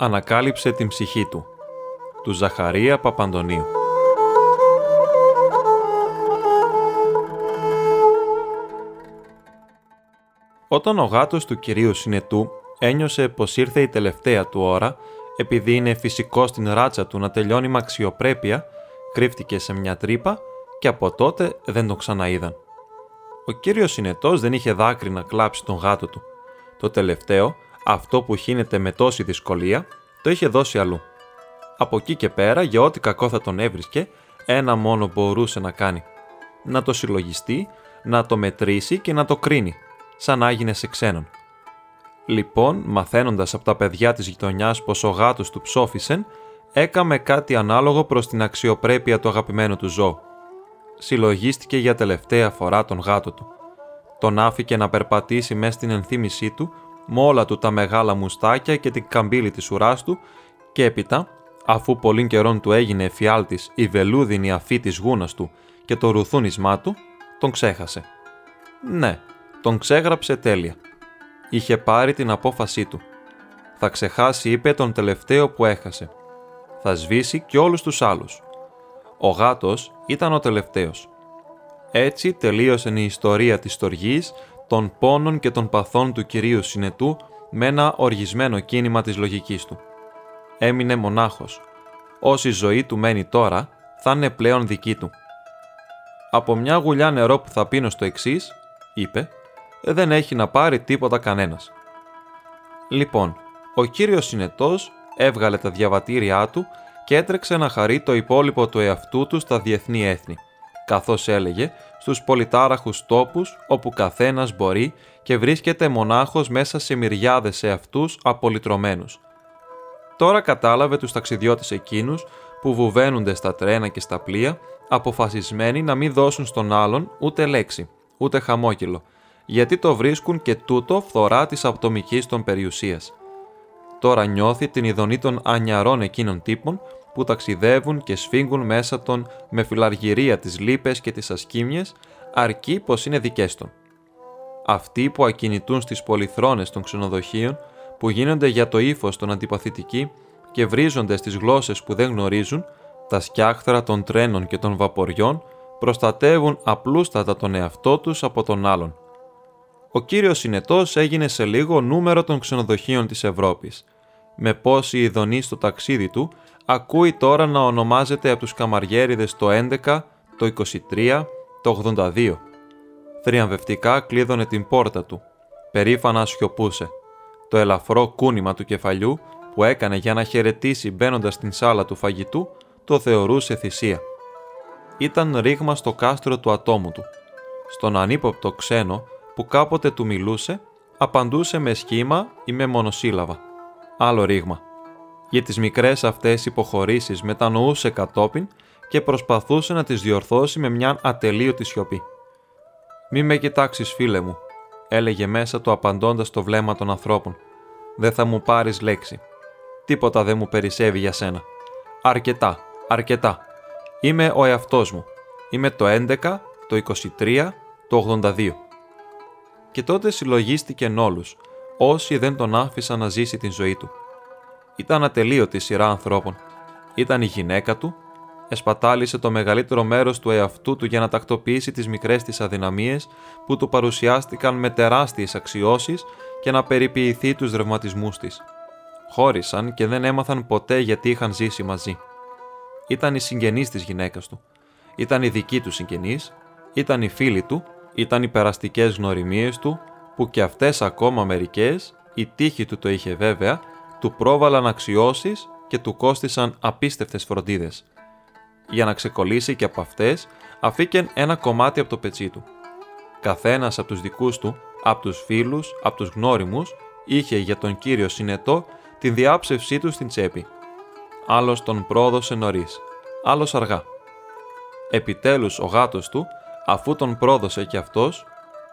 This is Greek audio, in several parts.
ανακάλυψε την ψυχή του, του Ζαχαρία Παπαντωνίου. Όταν ο γάτος του κυρίου Συνετού ένιωσε πως ήρθε η τελευταία του ώρα, επειδή είναι φυσικό στην ράτσα του να τελειώνει με αξιοπρέπεια, κρύφτηκε σε μια τρύπα και από τότε δεν τον ξαναείδαν. Ο κύριος Συνετός δεν είχε δάκρυ να κλάψει τον γάτο του. Το τελευταίο, αυτό που χύνεται με τόση δυσκολία, το είχε δώσει αλλού. Από εκεί και πέρα, για ό,τι κακό θα τον έβρισκε, ένα μόνο μπορούσε να κάνει. Να το συλλογιστεί, να το μετρήσει και να το κρίνει, σαν να έγινε σε ξένον. Λοιπόν, μαθαίνοντας από τα παιδιά της γειτονιάς πως ο γάτος του ψόφισεν, έκαμε κάτι ανάλογο προς την αξιοπρέπεια του αγαπημένου του ζώου. Συλλογίστηκε για τελευταία φορά τον γάτο του. Τον άφηκε να περπατήσει μέσα στην ενθύμησή του, με όλα του τα μεγάλα μουστάκια και την καμπύλη της ουράς του, και έπειτα, αφού πολύ καιρόν του έγινε εφιάλτης η βελούδινη αφή της γούνας του και το ρουθούνισμά του, τον ξέχασε. Ναι, τον ξέγραψε τέλεια. Είχε πάρει την απόφασή του. Θα ξεχάσει, είπε, τον τελευταίο που έχασε. Θα σβήσει και όλους τους άλλους. Ο γάτος ήταν ο τελευταίος. Έτσι τελείωσε η ιστορία της στοργής, των πόνων και των παθών του κυρίου Συνετού με ένα οργισμένο κίνημα της λογικής του. Έμεινε μονάχος. Όση ζωή του μένει τώρα, θα είναι πλέον δική του. «Από μια γουλιά νερό που θα πίνω στο εξής», είπε, «δεν έχει να πάρει τίποτα κανένας». Λοιπόν, ο κύριος Συνετός έβγαλε τα διαβατήριά του και έτρεξε να χαρεί το υπόλοιπο του εαυτού του στα διεθνή έθνη, καθώς έλεγε, στους πολυτάραχους τόπους όπου καθένας μπορεί και βρίσκεται μονάχος μέσα σε μυριάδες εαυτούς απολυτρωμένους. Τώρα κατάλαβε τους ταξιδιώτες εκείνους που βουβαίνονται στα τρένα και στα πλοία, αποφασισμένοι να μην δώσουν στον άλλον ούτε λέξη, ούτε χαμόγελο, γιατί το βρίσκουν και τούτο φθορά της ατομικής των περιουσίας. Τώρα νιώθει την ειδονή των ανιαρών εκείνων τύπων που ταξιδεύουν και σφίγγουν μέσα των με φιλαργυρία τις λύπες και τις ασκήμιες, αρκεί πως είναι δικές των. Αυτοί που ακινητούν στις πολυθρόνες των ξενοδοχείων, που γίνονται για το ύφος των αντιπαθητικοί και βρίζονται στις γλώσσες που δεν γνωρίζουν, τα σκιάχτρα των τρένων και των βαποριών, προστατεύουν απλούστατα τον εαυτό τους από τον άλλον. Ο κύριος Συνετός έγινε σε λίγο νούμερο των ξενοδοχείων της Ευρώπης. Με πόση ειδονή στο ταξίδι του, ακούει τώρα να ονομάζεται από τους καμαριέριδες το 11, το 23, το 82. Θριαμβευτικά κλείδωνε την πόρτα του. Περήφανα σιωπούσε. Το ελαφρό κούνημα του κεφαλιού που έκανε για να χαιρετήσει μπαίνοντας στην σάλα του φαγητού, το θεωρούσε θυσία. Ήταν ρήγμα στο κάστρο του ατόμου του. Στον ανύποπτο ξένο που κάποτε του μιλούσε, απαντούσε με σχήμα ή με μονοσύλλαβα. Άλλο ρήγμα. Για τις μικρές αυτές υποχωρήσεις μετανοούσε κατόπιν και προσπαθούσε να τις διορθώσει με μια ατελείωτη σιωπή. «Μη με κοιτάξεις, φίλε μου», έλεγε μέσα του απαντώντας το βλέμμα των ανθρώπων. «Δεν θα μου πάρεις λέξη. Τίποτα δεν μου περισσεύει για σένα. Αρκετά, αρκετά. Είμαι ο εαυτός μου. Είμαι το 11, το 23, το 82». Και τότε συλλογίστηκαν όλους, όσοι δεν τον άφησαν να ζήσει την ζωή του. Ήταν ατελείωτη σειρά ανθρώπων. Ήταν η γυναίκα του, εσπατάλησε το μεγαλύτερο μέρος του εαυτού του για να τακτοποιήσει τις μικρές της αδυναμίες που του παρουσιάστηκαν με τεράστιες αξιώσεις και να περιποιηθεί τους ρευματισμούς της. Χώρισαν και δεν έμαθαν ποτέ γιατί είχαν ζήσει μαζί. Ήταν οι συγγενείς της γυναίκας του. Ήταν οι δικοί του συγγενείς, ήταν οι φίλοι του, ήταν οι περαστικές γνωριμίες του, που και αυτές ακόμα μερικές, η τύχη του το είχε βέβαια, του πρόβαλαν αξιώσεις και του κόστισαν απίστευτες φροντίδες. Για να ξεκολλήσει και από αυτές, αφήκεν ένα κομμάτι από το πετσί του. Καθένας από τους δικούς του, από τους φίλους, από τους γνώριμους, είχε για τον κύριο Συνετό την διάψευσή του στην τσέπη. Άλλος τον πρόδωσε νωρίς, άλλος αργά. Επιτέλους ο γάτος του, αφού τον πρόδωσε κι αυτός,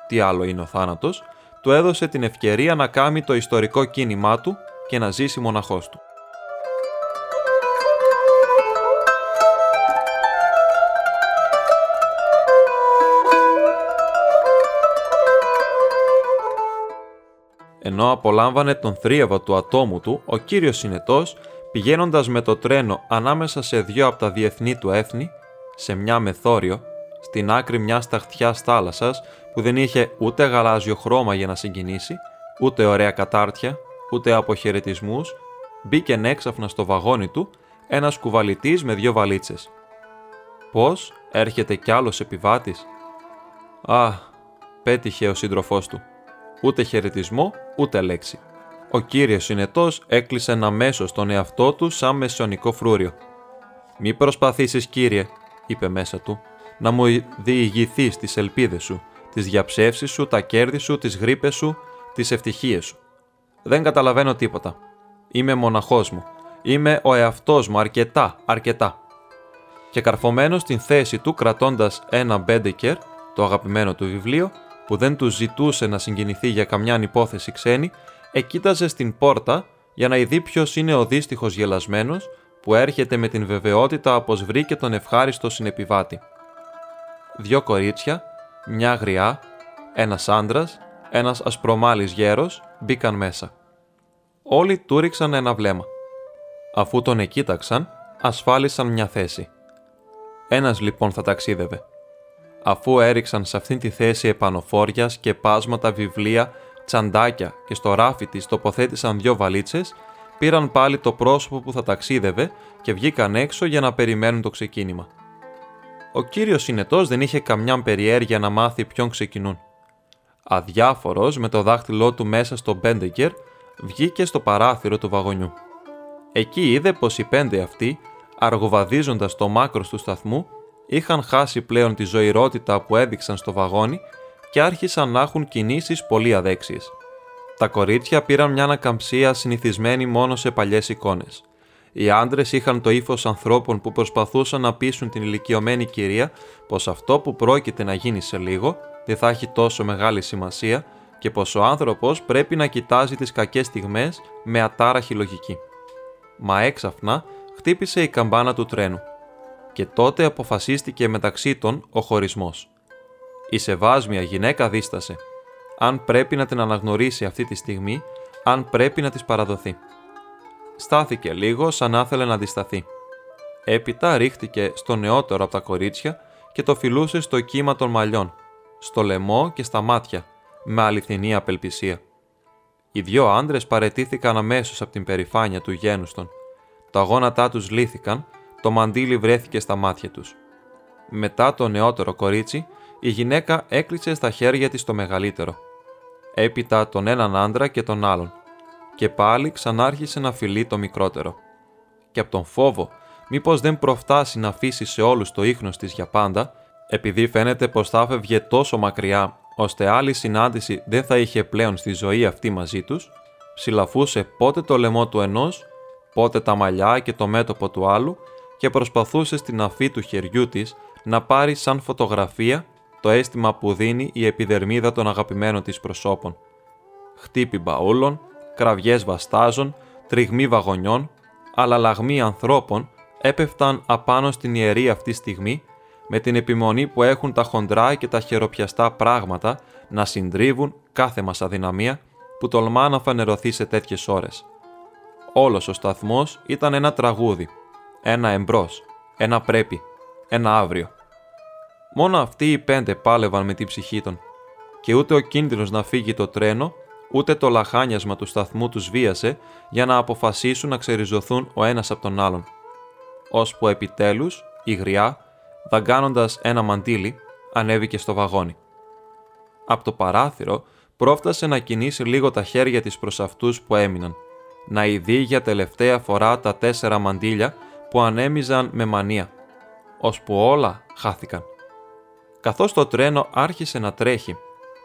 τι άλλο είναι ο θάνατος, του έδωσε την ευκαιρία να κάνει το ιστορικό κίνημά του και να ζήσει μοναχός του. ενώ απολάμβανε τον θρίαβο του ατόμου του, ο κύριος Συνετός, πηγαίνοντας με το τρένο ανάμεσα σε δύο από τα διεθνή του έθνη, σε μια μεθόριο, στην άκρη μιας ταχτιάς θάλασσας που δεν είχε ούτε γαλάζιο χρώμα για να συγκινήσει, ούτε ωραία κατάρτια, ούτε αποχαιρετισμούς, μπήκε έξαφνα στο βαγόνι του ένας κουβαλητής με δύο βαλίτσες. Πώς, έρχεται κι άλλος επιβάτης? Α, πέτυχε ο σύντροφός του. Ούτε χαιρετισμό, ούτε λέξη. Ο κύριος Συνετός έκλεισε αμέσως τον εαυτό του σαν μεσαιωνικό φρούριο. «Μη προσπαθήσεις, κύριε», είπε μέσα του, «να μου διηγηθείς τις ελπίδες σου, τις διαψεύσεις σου, τα κέρδη σου, τις γρίπες σου, τις ευτυχίες σου. Δεν καταλαβαίνω τίποτα. Είμαι μοναχός μου. Είμαι ο εαυτός μου αρκετά». Και καρφωμένος στην θέση του, κρατώντας ένα Μπέντεκερ, το αγαπημένο του βιβλίο, που δεν του ζητούσε να συγκινηθεί για καμιά ανυπόθεση ξένη, εκοίταζε στην πόρτα για να ειδεί ποιος είναι ο δύστιχος γελασμένος που έρχεται με την βεβαιότητα πως βρήκε τον ευχάριστο συνεπιβάτη. Δύο κορίτσια, μια γριά, ένας άντρας, ένας ασπρομάλης γέρος μπήκαν μέσα. Όλοι του ρίξαν ένα βλέμμα. Αφού τον εκοίταξαν, ασφάλισαν μια θέση. Ένας λοιπόν θα ταξίδευε. Αφού έριξαν σε αυτήν τη θέση επανοφόριας και πάσματα, βιβλία, τσαντάκια και στο ράφι της τοποθέτησαν δύο βαλίτσες, πήραν πάλι το πρόσωπο που θα ταξίδευε και βγήκαν έξω για να περιμένουν το ξεκίνημα. Ο κύριος Συνετός δεν είχε καμιά περιέργεια να μάθει ποιον ξεκινούν. Αδιάφορος, με το δάχτυλό του μέσα στο Μπέντεκερ, βγήκε στο παράθυρο του βαγονιού. Εκεί είδε πως οι πέντε αυτοί, αργοβαδίζοντας το μάκρος του σταθμού, είχαν χάσει πλέον τη ζωηρότητα που έδειξαν στο βαγόνι και άρχισαν να έχουν κινήσεις πολύ αδέξιες. Τα κορίτσια πήραν μια ανακαμψία συνηθισμένη μόνο σε παλιές εικόνες. Οι άντρες είχαν το ύφος ανθρώπων που προσπαθούσαν να πείσουν την ηλικιωμένη κυρία πως αυτό που πρόκειται να γίνει σε λίγο δεν θα έχει τόσο μεγάλη σημασία και πως ο άνθρωπος πρέπει να κοιτάζει τις κακές στιγμές με ατάραχη λογική. Μα έξαφνα χτύπησε η καμπάνα του τρένου. Και τότε αποφασίστηκε μεταξύ των ο χωρισμός. Η σεβάσμια γυναίκα δίστασε. Αν πρέπει να την αναγνωρίσει αυτή τη στιγμή, αν πρέπει να της παραδοθεί. Στάθηκε λίγο σαν να ήθελε να αντισταθεί. Έπειτα ρίχτηκε στο νεότερο από τα κορίτσια και το φιλούσε στο κύμα των μαλλιών, στο λαιμό και στα μάτια, με αληθινή απελπισία. Οι δύο άντρες παραιτήθηκαν αμέσως από την περηφάνεια του γένους των. Τα γόνατά τους λύθηκαν, το μαντίλι βρέθηκε στα μάτια τους. Μετά το νεότερο κορίτσι, η γυναίκα έκλεισε στα χέρια της το μεγαλύτερο. Έπειτα τον έναν άντρα και τον άλλον. Και πάλι ξανάρχισε να φιλεί το μικρότερο. Και από τον φόβο, μήπως δεν προφτάσει να αφήσει σε όλους το ίχνος της για πάντα, επειδή φαίνεται πως θα φεύγε τόσο μακριά, ώστε άλλη συνάντηση δεν θα είχε πλέον στη ζωή αυτή μαζί τους, ψηλαφούσε πότε το λαιμό του ενός, πότε τα μαλλιά και το μέτωπο του άλλου, και προσπαθούσε στην αφή του χεριού της να πάρει σαν φωτογραφία το αίσθημα που δίνει η επιδερμίδα των αγαπημένων της προσώπων. Χτύπη μπαούλων, κραυγές βαστάζων, τριγμοί βαγονιών, αλλαλαγμοί ανθρώπων έπεφταν απάνω στην ιερή αυτή στιγμή με την επιμονή που έχουν τα χοντρά και τα χεροπιαστά πράγματα να συντρίβουν κάθε μας αδυναμία που τολμά να φανερωθεί σε τέτοιες ώρες. Όλος ο σταθμός ήταν ένα τραγούδι. Ένα εμπρός, ένα πρέπει, ένα αύριο. Μόνο αυτοί οι πέντε πάλευαν με την ψυχή των. Και ούτε ο κίνδυνος να φύγει το τρένο, ούτε το λαχάνιασμα του σταθμού τους βίασε για να αποφασίσουν να ξεριζωθούν ο ένας από τον άλλον. Ώσπου επιτέλους η γριά, δαγκάνοντας ένα μαντίλι, ανέβηκε στο βαγόνι. Από το παράθυρο πρόφτασε να κινήσει λίγο τα χέρια της προς αυτούς που έμειναν, να ειδεί για τελευταία φορά τα τέσσερα μαντίλια που ανέμιζαν με μανία, ώσπου όλα χάθηκαν. Καθώς το τρένο άρχισε να τρέχει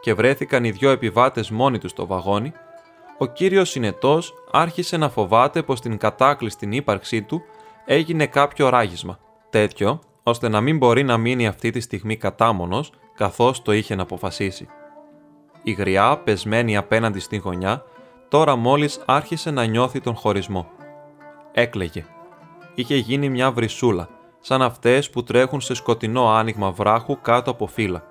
και βρέθηκαν οι δυο επιβάτες μόνοι τους στο βαγόνι, ο κύριος Συνετός άρχισε να φοβάται πως την κατάκλειστη ύπαρξή του έγινε κάποιο ράγισμα, τέτοιο ώστε να μην μπορεί να μείνει αυτή τη στιγμή κατάμονος καθώς το είχε να αποφασίσει. Η γριά, πεσμένη απέναντι στη γωνιά, τώρα μόλις άρχισε να νιώθει τον χωρισμό. Έκλαιγε. Είχε γίνει μια βρυσούλα, σαν αυτές που τρέχουν σε σκοτεινό άνοιγμα βράχου κάτω από φύλλα.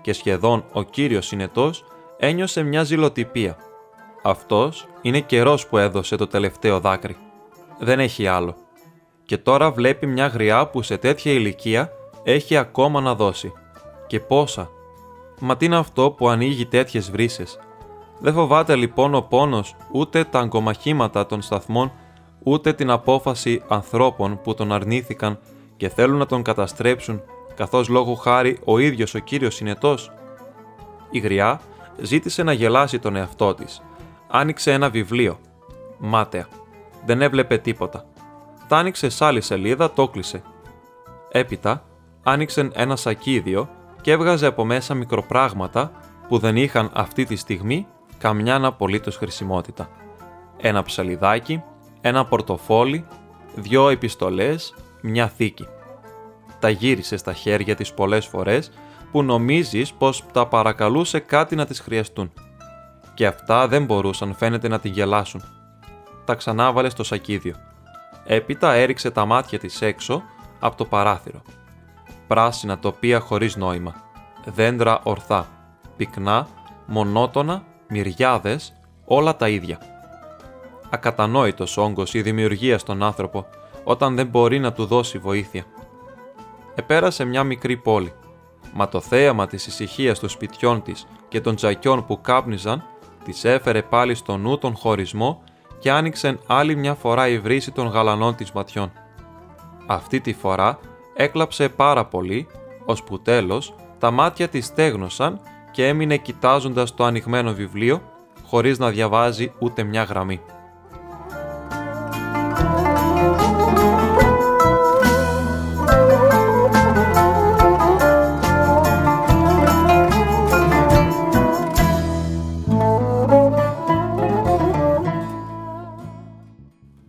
Και σχεδόν ο κύριος Συνετός ένιωσε μια ζηλοτυπία. Αυτός είναι καιρός που έδωσε το τελευταίο δάκρυ. Δεν έχει άλλο. Και τώρα βλέπει μια γριά που σε τέτοια ηλικία έχει ακόμα να δώσει. Και πόσα! Μα τι είναι αυτό που ανοίγει τέτοιες βρύσες? Δεν φοβάται λοιπόν ο πόνος ούτε τα αγκομαχήματα των σταθμών, ούτε την απόφαση ανθρώπων που τον αρνήθηκαν και θέλουν να τον καταστρέψουν, καθώς λόγου χάρη ο ίδιος ο κύριος είναι τός. Η γριά ζήτησε να γελάσει τον εαυτό της. Άνοιξε ένα βιβλίο. Μάταια. Δεν έβλεπε τίποτα. Τα άνοιξε σ' άλλη σελίδα, το κλείσε. Έπειτα άνοιξε ένα σακίδιο και έβγαζε από μέσα μικροπράγματα που δεν είχαν αυτή τη στιγμή καμιάν απολύτως χρησιμότητα. Ένα ψαλιδάκι, ένα πορτοφόλι, 2 επιστολές, μια θήκη. Τα γύρισε στα χέρια της πολλές φορές που νομίζεις πως τα παρακαλούσε κάτι να τις χρειαστούν. Και αυτά δεν μπορούσαν φαίνεται να την γελάσουν. Τα ξανάβαλε στο σακίδιο. Έπειτα έριξε τα μάτια της έξω από το παράθυρο. Πράσινα τοπία χωρίς νόημα. Δέντρα ορθά. Πυκνά, μονότονα, μυριάδες, όλα τα ίδια. Ακατανόητος όγκος η δημιουργία στον άνθρωπο, όταν δεν μπορεί να του δώσει βοήθεια. Επέρασε μια μικρή πόλη. Μα το θέαμα της ησυχίας των σπιτιών της και των τζακιών που κάπνιζαν, της έφερε πάλι στο νου τον χωρισμό και άνοιξε άλλη μια φορά η βρύση των γαλανών της ματιών. Αυτή τη φορά έκλαψε πάρα πολύ, ώσπου τέλος τα μάτια της στέγνωσαν και έμεινε κοιτάζοντας το ανοιγμένο βιβλίο, χωρίς να διαβάζει ούτε μια γραμμή.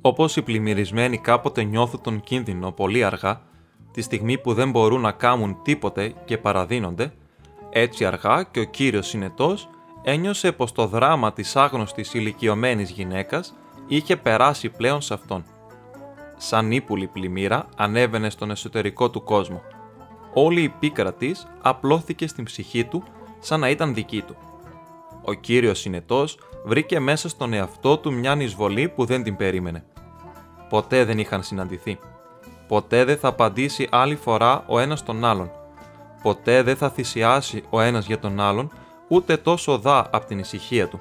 Όπως οι πλημμυρισμένοι κάποτε νιώθουν τον κίνδυνο πολύ αργά, τη στιγμή που δεν μπορούν να κάνουν τίποτε και παραδίνονται, έτσι αργά και ο κύριος συνετός ένιωσε πως το δράμα της άγνωστης ηλικιωμένης γυναίκας είχε περάσει πλέον σε αυτόν. Σαν ύπουλη πλημμύρα ανέβαινε στον εσωτερικό του κόσμο. Όλη η πίκρα της απλώθηκε στην ψυχή του σαν να ήταν δική του. Ο κύριος συνετός βρήκε μέσα στον εαυτό του μια εισβολή που δεν την περίμενε. Ποτέ δεν είχαν συναντηθεί. Ποτέ δεν θα απαντήσει άλλη φορά ο ένας τον άλλον. Ποτέ δεν θα θυσιάσει ο ένας για τον άλλον, ούτε τόσο δά από την ησυχία του.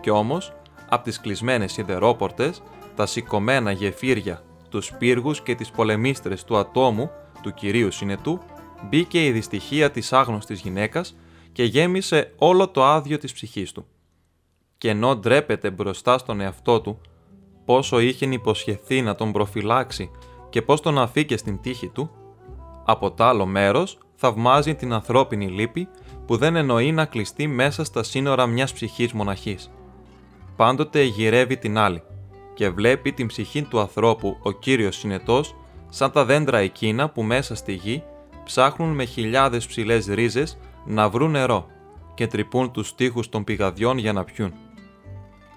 Κι όμως, από τις κλεισμένες σιδερόπορτες, τα σηκωμένα γεφύρια, τους πύργους και τις πολεμίστρες του ατόμου, του κυρίου συνετού, μπήκε η δυστυχία της άγνωστης γυναίκας και γέμισε όλο το άδειο της ψυχής του. Και ενώ ντρέπεται μπροστά στον εαυτό του, πόσο είχε υποσχεθεί να τον προφυλάξει και πώς τον αφήκε στην τύχη του, από τ' άλλο μέρος θαυμάζει την ανθρώπινη λύπη που δεν εννοεί να κλειστεί μέσα στα σύνορα μιας ψυχής μοναχής. Πάντοτε γυρεύει την άλλη και βλέπει την ψυχή του ανθρώπου ο κύριος συνετός σαν τα δέντρα εκείνα που μέσα στη γη ψάχνουν με χιλιάδες ψηλές ρίζες να βρουν νερό και τρυπούν τους τοίχους των πηγαδιών για να πιούν.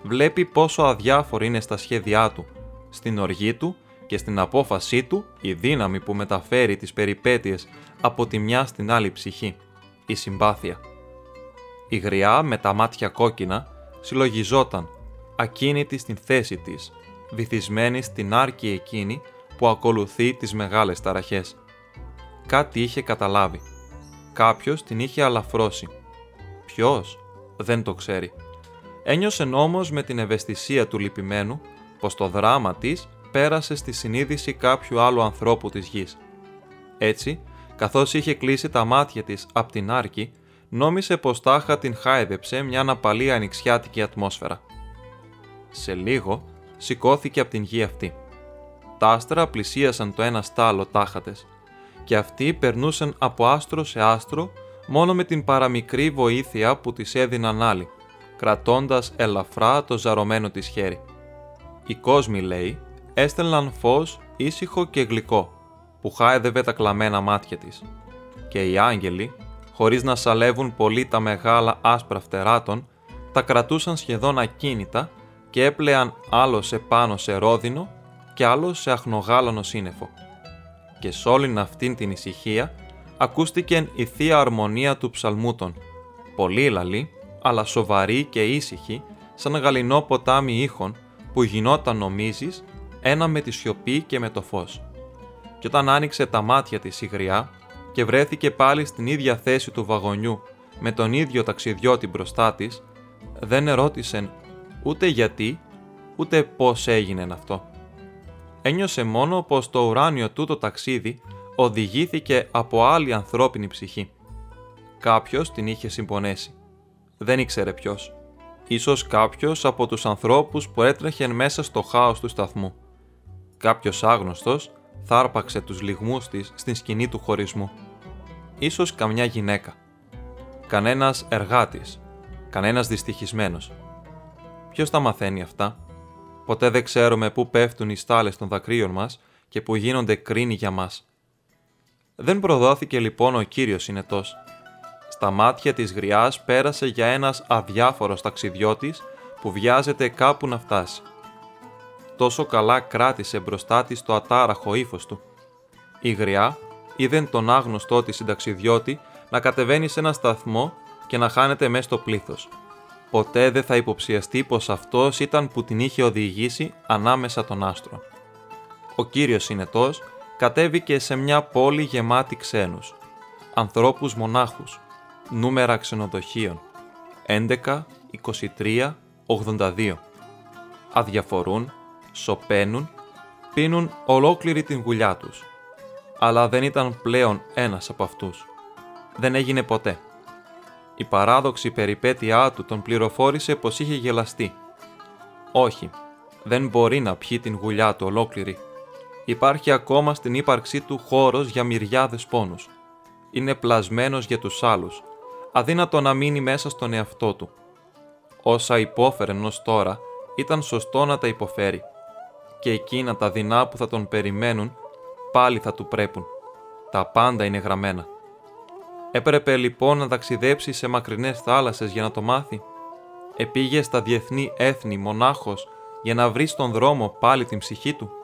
Βλέπει πόσο αδιάφοροι είναι στα σχέδιά του, στην οργή του και στην απόφασή του η δύναμη που μεταφέρει τις περιπέτειες από τη μια στην άλλη ψυχή, η συμπάθεια. Η γριά με τα μάτια κόκκινα συλλογιζόταν, ακίνητη στην θέση της, βυθισμένη στην άρκη εκείνη που ακολουθεί τις μεγάλες ταραχές. Κάτι είχε καταλάβει. Κάποιος την είχε αλαφρώσει. Ποιος, δεν το ξέρει. Ένιωσε όμως με την ευαισθησία του λυπημένου πως το δράμα της πέρασε στη συνείδηση κάποιου άλλου ανθρώπου της γης. Έτσι, καθώς είχε κλείσει τα μάτια της απ' την άρκη, νόμισε πως τάχα την χάιδεψε μια αναπαλή ανοιξιάτικη ατμόσφαιρα. Σε λίγο, σηκώθηκε απ' την γη αυτή. Τα άστρα πλησίασαν το ένα στα άλλο τάχατες, και αυτοί περνούσαν από άστρο σε άστρο μόνο με την παραμικρή βοήθεια που της έδιναν άλλοι, κρατώντας ελαφρά το ζαρωμένο της χέρι. Οι κόσμοι, λέει, έστελναν φως ήσυχο και γλυκό, που χάιδευε τα κλαμμένα μάτια της. Και οι άγγελοι, χωρίς να σαλεύουν πολύ τα μεγάλα άσπρα φτερά των, τα κρατούσαν σχεδόν ακίνητα και έπλεαν άλλο σε πάνω σε ρόδινο και άλλο σε αχνογάλανο σύννεφο. Και σ' όλην αυτήν την ησυχία ακούστηκε η θεία αρμονία του ψαλμού των, πολύ λαλή, αλλά σοβαρή και ήσυχη, σαν γαλινό ποτάμι ήχων που γινόταν, νομίζεις, ένα με τη σιωπή και με το φως. Κι όταν άνοιξε τα μάτια της η γριά και βρέθηκε πάλι στην ίδια θέση του βαγονιού με τον ίδιο ταξιδιώτη μπροστά της, δεν ερώτησε ούτε γιατί, ούτε πώς έγινε αυτό. Ένιωσε μόνο πως το ουράνιο τούτο ταξίδι οδηγήθηκε από άλλη ανθρώπινη ψυχή. Κάποιος την είχε συμπονέσει. Δεν ήξερε ποιος. Ίσως κάποιος από τους ανθρώπους που έτρεχαν μέσα στο χάος του σταθμού. Κάποιος άγνωστος θάρπαξε τους λυγμούς της στην σκηνή του χωρισμού. Ίσως καμιά γυναίκα. Κανένας εργάτης. Κανένας δυστυχισμένος. Ποιος τα μαθαίνει αυτά? Ποτέ δεν ξέρουμε πού πέφτουν οι στάλες των δακρύων μας και που γίνονται κρίνοι για μας. Δεν προδόθηκε λοιπόν ο κύριος συνετός. Στα μάτια της γριάς πέρασε για ένας αδιάφορος ταξιδιώτης που βιάζεται κάπου να φτάσει. Τόσο καλά κράτησε μπροστά της το ατάραχο ύφος του. Η γριά είδε τον άγνωστό της συνταξιδιώτη να κατεβαίνει σε ένα σταθμό και να χάνεται μέσα στο πλήθος. Ποτέ δεν θα υποψιαστεί πως αυτός ήταν που την είχε οδηγήσει ανάμεσα των άστρων. Ο κύριος συνετός κατέβηκε σε μια πόλη γεμάτη ξένους, ανθρώπους μονάχους, νούμερα ξενοδοχείων, 11, 23, 82. Αδιαφορούν, σωπαίνουν, πίνουν ολόκληρη την γουλιά τους. Αλλά δεν ήταν πλέον ένας από αυτούς. Δεν έγινε ποτέ. Η παράδοξη περιπέτειά του τον πληροφόρησε πως είχε γελαστεί. Όχι, δεν μπορεί να πιει την γουλιά του ολόκληρη. Υπάρχει ακόμα στην ύπαρξή του χώρος για μυριάδες πόνους. Είναι πλασμένος για τους άλλους, αδύνατο να μείνει μέσα στον εαυτό του. Όσα υπόφερε ως τώρα, ήταν σωστό να τα υποφέρει. Και εκείνα τα δεινά που θα τον περιμένουν, πάλι θα του πρέπουν. Τα πάντα είναι γραμμένα. Έπρεπε λοιπόν να ταξιδέψει σε μακρινές θάλασσες για να το μάθει. Επήγε στα διεθνή έθνη μονάχος για να βρει στον δρόμο πάλι την ψυχή του.